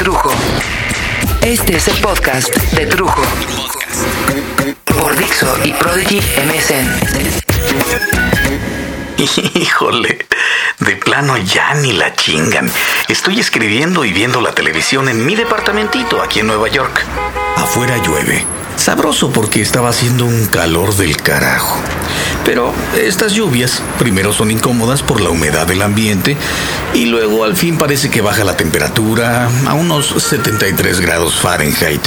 Trujo. Este es el podcast de Trujo por Dixo y Prodigy MSN. Híjole, de plano ya ni la chingan. Estoy escribiendo y viendo la televisión en mi departamentito aquí en Nueva York. Afuera llueve. Sabroso porque estaba haciendo un calor del carajo. Pero estas lluvias primero son incómodas por la humedad del ambiente y luego al fin parece que baja la temperatura a unos 73 grados Fahrenheit.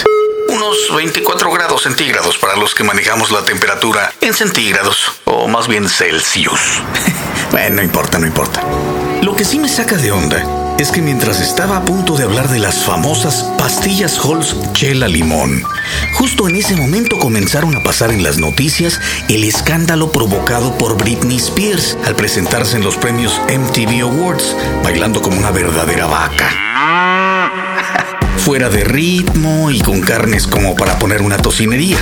Unos 24 grados centígrados para los que manejamos la temperatura en centígrados o más bien Celsius. Bueno, no importa. Lo que sí me saca de onda es que mientras estaba a punto de hablar de las famosas pastillas Halls Chela limón, justo en ese momento comenzaron a pasar en las noticias el escándalo provocado por Britney Spears al presentarse en los premios MTV Awards, bailando como una verdadera vaca. Fuera de ritmo y con carnes como para poner una tocinería.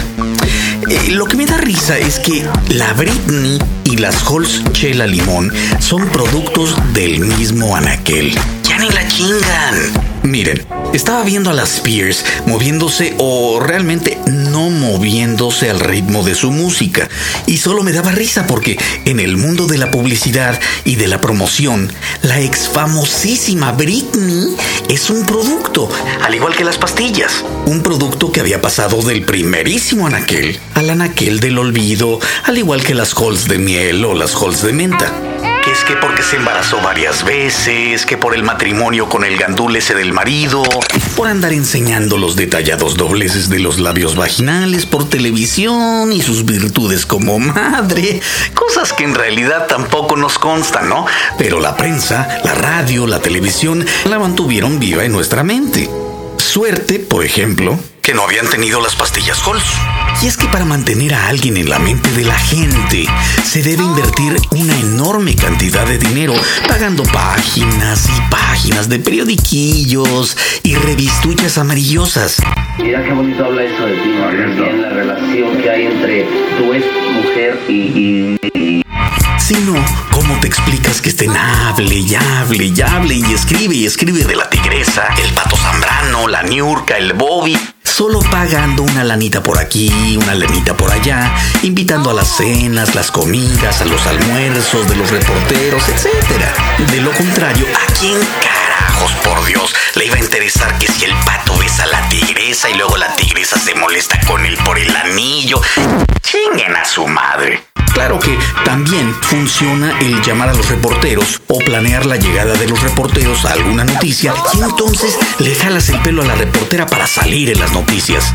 Lo que me da risa es que la Britney y las Halls Chela Limón son productos del mismo anaquel. ¡Ya ni la chingan! Miren, estaba viendo a las Spears moviéndose o realmente no moviéndose al ritmo de su música. Y solo me daba risa porque en el mundo de la publicidad y de la promoción, la ex famosísima Britney es un producto, al igual que las pastillas. Un producto que había pasado del primerísimo anaquel al anaquel del olvido, al igual que las Halls de miel o las Halls de menta. Que es que porque se embarazó varias veces, que por el matrimonio con el gandul ese del marido, por andar enseñando los detallados dobleces de los labios vaginales por televisión y sus virtudes como madre, cosas que en realidad tampoco nos constan, ¿no? Pero la prensa, la radio, la televisión la mantuvieron viva en nuestra mente. Suerte, por ejemplo, que no habían tenido las pastillas Halls. Y es que para mantener a alguien en la mente de la gente, se debe invertir una enorme cantidad de dinero pagando páginas y páginas de periodiquillos y revistuchas amarillosas. Mira qué bonito habla eso de ti, ¿no? Bien, la relación que hay entre tu ex mujer y... Sino, ¿cómo te explicas que estén hable y escribe de la tigresa, el pato zambrano, la niurca, el bobby? Solo pagando una lanita por aquí, una lanita por allá, invitando a las cenas, las comidas, a los almuerzos de los reporteros, etcétera. De lo contrario, ¿a quién carajos, por Dios, le iba a interesar que si el pato besa a la tigresa y luego la tigresa se molesta con él por el anillo? ¡Chinguen a su madre! Claro que también funciona el llamar a los reporteros o planear la llegada de los reporteros a alguna noticia y entonces le jalas el pelo a la reportera para salir en las noticias.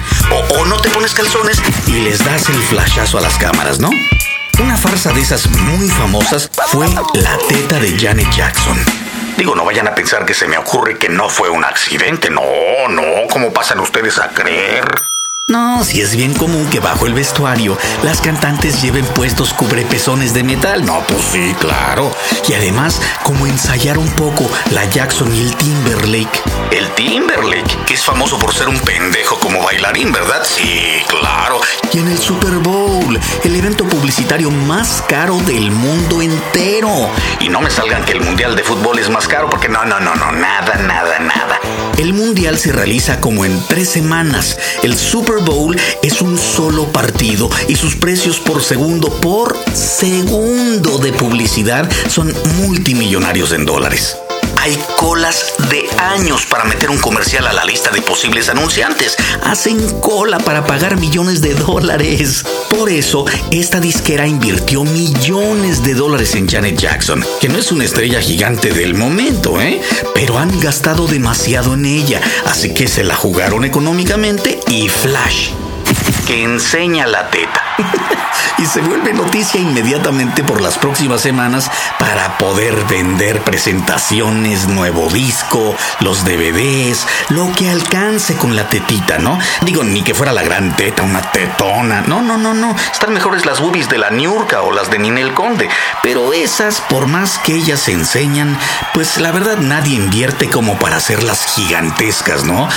O no te pones calzones y les das el flashazo a las cámaras, ¿no? Una farsa de esas muy famosas fue la teta de Janet Jackson. Digo, no vayan a pensar que se me ocurre que no fue un accidente. No, ¿cómo pasan ustedes a creer? No, si es bien común que bajo el vestuario las cantantes lleven puestos cubrepezones de metal. No, pues sí, claro. Y además, como ensayar un poco la Jackson y el Timberlake. El Timberlake, que es famoso por ser un pendejo como bailarín, ¿verdad? Sí, claro. Y en el Super Bowl, el evento publicitario más caro del mundo entero. Y no me salgan que el Mundial de Fútbol es más caro porque no, nada. El Mundial se realiza como en 3 semanas. El Super Bowl es un solo partido y sus precios por segundo de publicidad son multimillonarios en dólares. Hay colas de años para meter un comercial a la lista de posibles anunciantes. Hacen cola para pagar millones de dólares. Por eso, esta disquera invirtió millones de dólares en Janet Jackson, que no es una estrella gigante del momento, pero han gastado demasiado en ella, así que se la jugaron económicamente y flash, que enseña la teta. Y se vuelve noticia inmediatamente por las próximas semanas para poder vender presentaciones, nuevo disco, los DVDs, lo que alcance con la tetita, ¿no? Digo, ni que fuera la gran teta, una tetona. No. Están mejores las boobies de la niurca o las de Ninel Conde. Pero esas, por más que ellas se enseñan, pues la verdad nadie invierte como para hacerlas gigantescas, ¿no?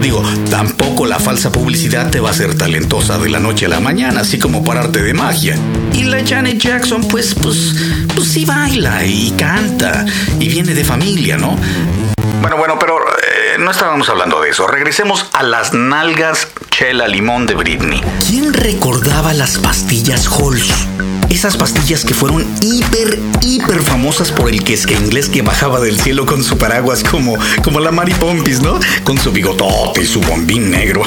Digo, tampoco la falsa publicidad te va a hacer talentosa de la noche a la mañana, así como por arte de magia. Y la Janet Jackson, pues sí baila y canta y viene de familia, ¿no? Bueno, pero no estábamos hablando de eso. Regresemos a las nalgas Chela Limón de Britney. ¿Quién recordaba las pastillas Halls? Esas pastillas que fueron hiper famosas por el que es que inglés que bajaba del cielo con su paraguas como la Mary Pompis, ¿no? Con su bigotote y su bombín negro.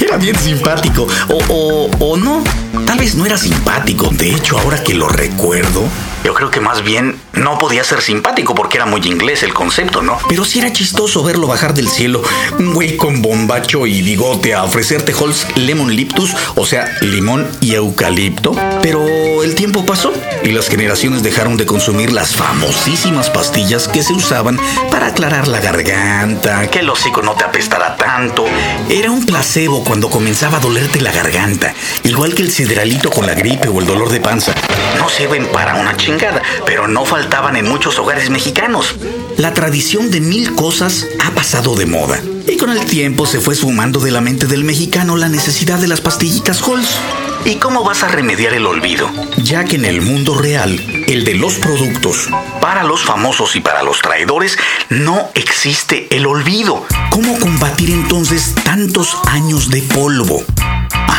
Era bien simpático. O no, tal vez no era simpático. De hecho, ahora que lo recuerdo, yo creo que más bien no podía ser simpático porque era muy inglés el concepto, ¿no? Pero sí era chistoso verlo bajar del cielo, un güey con bombacho y bigote a ofrecerte Halls Lemon Liptus, o sea, limón y eucalipto. Pero el tiempo pasó y las generaciones dejaron de consumir las famosísimas pastillas que se usaban para aclarar la garganta, que el hocico no te apestara tanto. Era un placebo cuando comenzaba a dolerte la garganta, igual que el sideralito con la gripe o el dolor de panza. No sirven para una chingada, pero no faltaban en muchos hogares mexicanos. La tradición de mil cosas ha pasado de moda y con el tiempo se fue esfumando de la mente del mexicano la necesidad de las pastillitas Halls. ¿Y cómo vas a remediar el olvido? Ya que en el mundo real, el de los productos, para los famosos y para los traidores, no existe el olvido. ¿Cómo combatir entonces tantos años de polvo?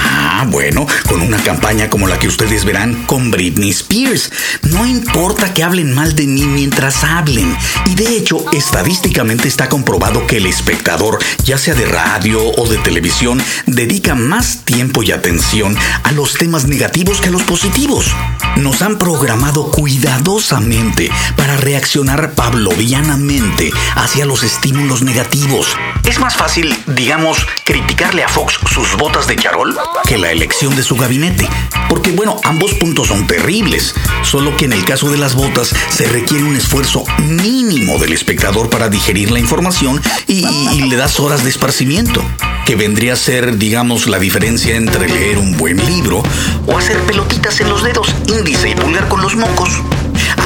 Ah, bueno, con una campaña como la que ustedes verán con Britney Spears. No importa que hablen mal de mí mientras hablen. Y de hecho, estadísticamente está comprobado que el espectador, ya sea de radio o de televisión, dedica más tiempo y atención a los temas negativos que a los positivos. Nos han programado cuidadosamente para reaccionar pavlovianamente hacia los estímulos negativos. Es más fácil, digamos, criticarle a Fox sus botas de charol que la elección de su gabinete, porque bueno, ambos puntos son terribles, solo que en el caso de las botas se requiere un esfuerzo mínimo del espectador para digerir la información y le das horas de esparcimiento, que vendría a ser, digamos, la diferencia entre leer un buen libro o hacer pelotitas en los dedos, índice y pulgar con los mocos.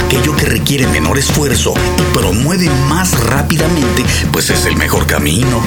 Aquello que requiere menor esfuerzo y promueve más rápidamente, pues es el mejor camino.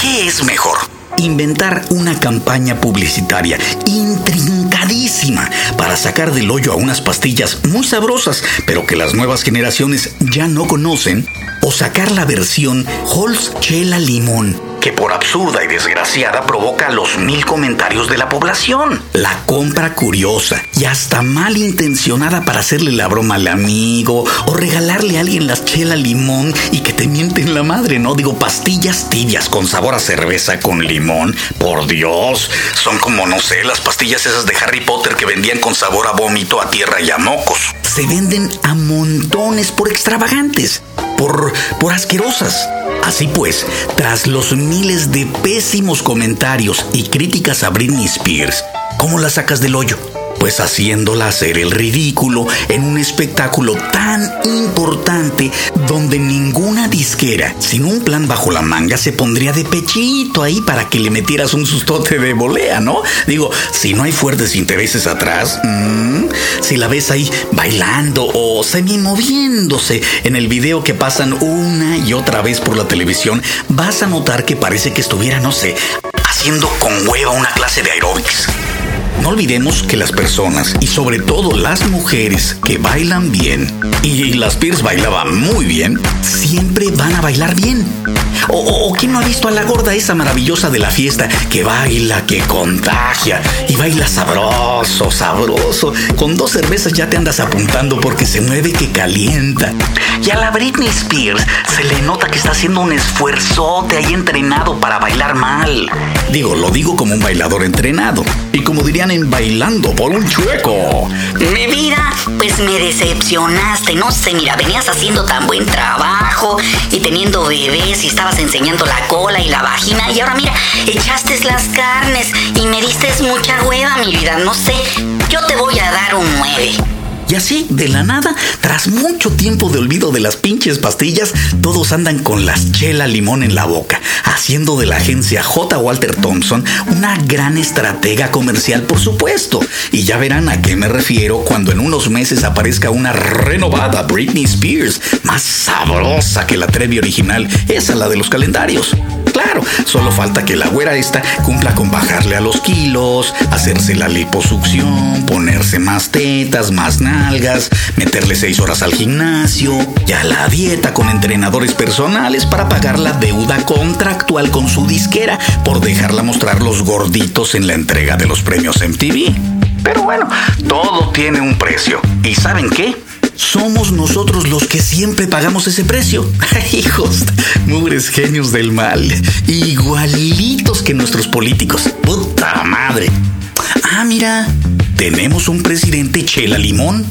¿Qué es mejor? Inventar una campaña publicitaria intrincadísima para sacar del hoyo a unas pastillas muy sabrosas, pero que las nuevas generaciones ya no conocen, o sacar la versión Halls Chela Limón, que por absurda y desgraciada provoca los 1000 comentarios de la población. La compra curiosa y hasta malintencionada para hacerle la broma al amigo o regalarle a alguien las Chela Limón y que te mienten la madre, ¿no? Digo, pastillas tibias con sabor a cerveza con limón. Por Dios, son como, no sé, las pastillas esas de Harry Potter que vendían con sabor a vómito, a tierra y a mocos. Se venden a montones por extravagantes, por asquerosas. Así pues, tras los miles de pésimos comentarios y críticas a Britney Spears, ¿cómo la sacas del hoyo? Pues haciéndola hacer el ridículo en un espectáculo tan importante donde ninguna disquera, sin un plan bajo la manga, se pondría de pechito ahí para que le metieras un sustote de volea, ¿no? Digo, si no hay fuertes intereses atrás, si la ves ahí bailando o semi-moviéndose en el video que pasan una y otra vez por la televisión, vas a notar que parece que estuviera, no sé, haciendo con hueva una clase de aeróbics. No olvidemos que las personas, y sobre todo las mujeres que bailan bien, y las Spears bailaba muy bien, siempre van a bailar bien. ¿O quién no ha visto a la gorda esa maravillosa de la fiesta que baila, que contagia y baila sabroso? Con 2 cervezas ya te andas apuntando porque se mueve que calienta. Y a la Britney Spears se le nota que está haciendo un esfuerzote ahí entrenado para bailar mal. Digo, lo digo como un bailador entrenado y como dirían en Bailando por un Chueco. Mi vida, pues me decepcionaste. No sé, mira, venías haciendo tan buen trabajo y teniendo bebés y estabas enseñando la cola y la vagina y ahora mira, echaste las carnes y me diste mucha hueva, mi vida, no sé, yo te voy a dar un 9. Y así, de la nada, tras mucho tiempo de olvido de las pinches pastillas, todos andan con las Chela Limón en la boca, haciendo de la agencia J. Walter Thompson una gran estratega comercial, por supuesto. Y ya verán a qué me refiero cuando en unos meses aparezca una renovada Britney Spears, más sabrosa que la Trevi original, esa la de los calendarios. Claro, claro, solo falta que la güera esta cumpla con bajarle a los kilos, hacerse la liposucción, ponerse más tetas, más nalgas, meterle 6 horas al gimnasio y a la dieta con entrenadores personales para pagar la deuda contractual con su disquera por dejarla mostrar los gorditos en la entrega de los premios MTV. Pero bueno, todo tiene un precio. ¿Y saben qué? Somos nosotros los que siempre pagamos ese precio. Hijos, mugres genios del mal, igualitos que nuestros políticos. Puta madre. Ah, mira, tenemos un presidente Chela Limón.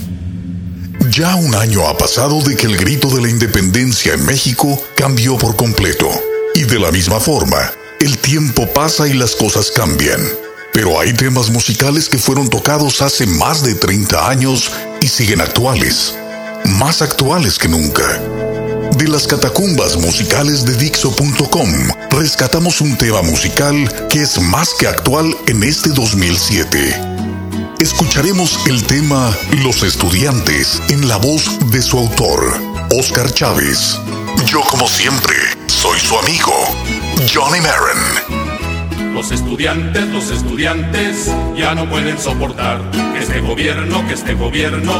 Ya un año ha pasado de que el grito de la independencia en México cambió por completo. Y de la misma forma, el tiempo pasa y las cosas cambian. Pero hay temas musicales que fueron tocados hace más de 30 años y siguen actuales, más actuales que nunca. De las catacumbas musicales de Dixo.com, rescatamos un tema musical que es más que actual en este 2007. Escucharemos el tema Los Estudiantes en la voz de su autor, Oscar Chávez. Yo, como siempre, soy su amigo, Johnny Marin. Los estudiantes ya no pueden soportar que este gobierno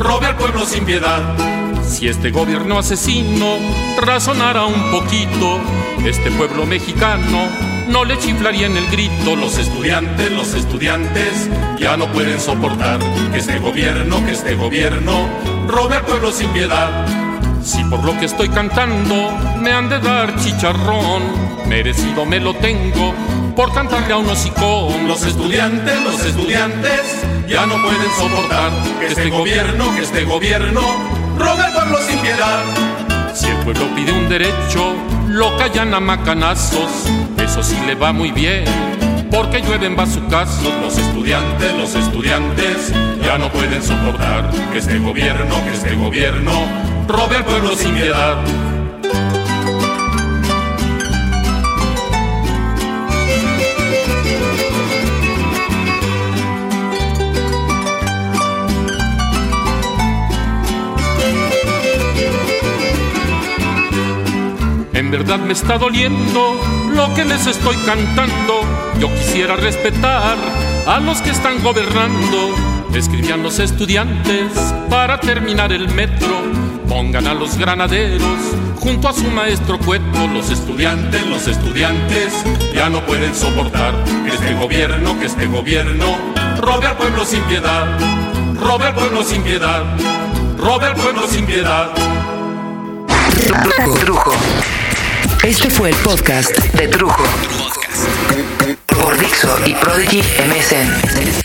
robe al pueblo sin piedad. Si este gobierno asesino razonara un poquito, este pueblo mexicano no le chiflaría en el grito. Los estudiantes ya no pueden soportar que este gobierno robe al pueblo sin piedad. Si por lo que estoy cantando me han de dar chicharrón, merecido me lo tengo por cantarle a un hocicón. Los estudiantes ya no pueden soportar que este gobierno robe al pueblo sin piedad. Si el pueblo pide un derecho, lo callan a macanazos. Eso sí le va muy bien, porque llueven bazucazos. Los estudiantes ya no pueden soportar que este gobierno robe al pueblo sin piedad. En verdad me está doliendo lo que les estoy cantando. Yo quisiera respetar a los que están gobernando. Escribían los estudiantes para terminar el metro. Pongan a los granaderos junto a su maestro Cueto. Los estudiantes ya no pueden soportar que este gobierno robe al pueblo sin piedad. Robe al pueblo sin piedad. Robe al pueblo sin piedad. Trujo. Este fue el podcast de Trujo por Dixo y Prodigy MSN.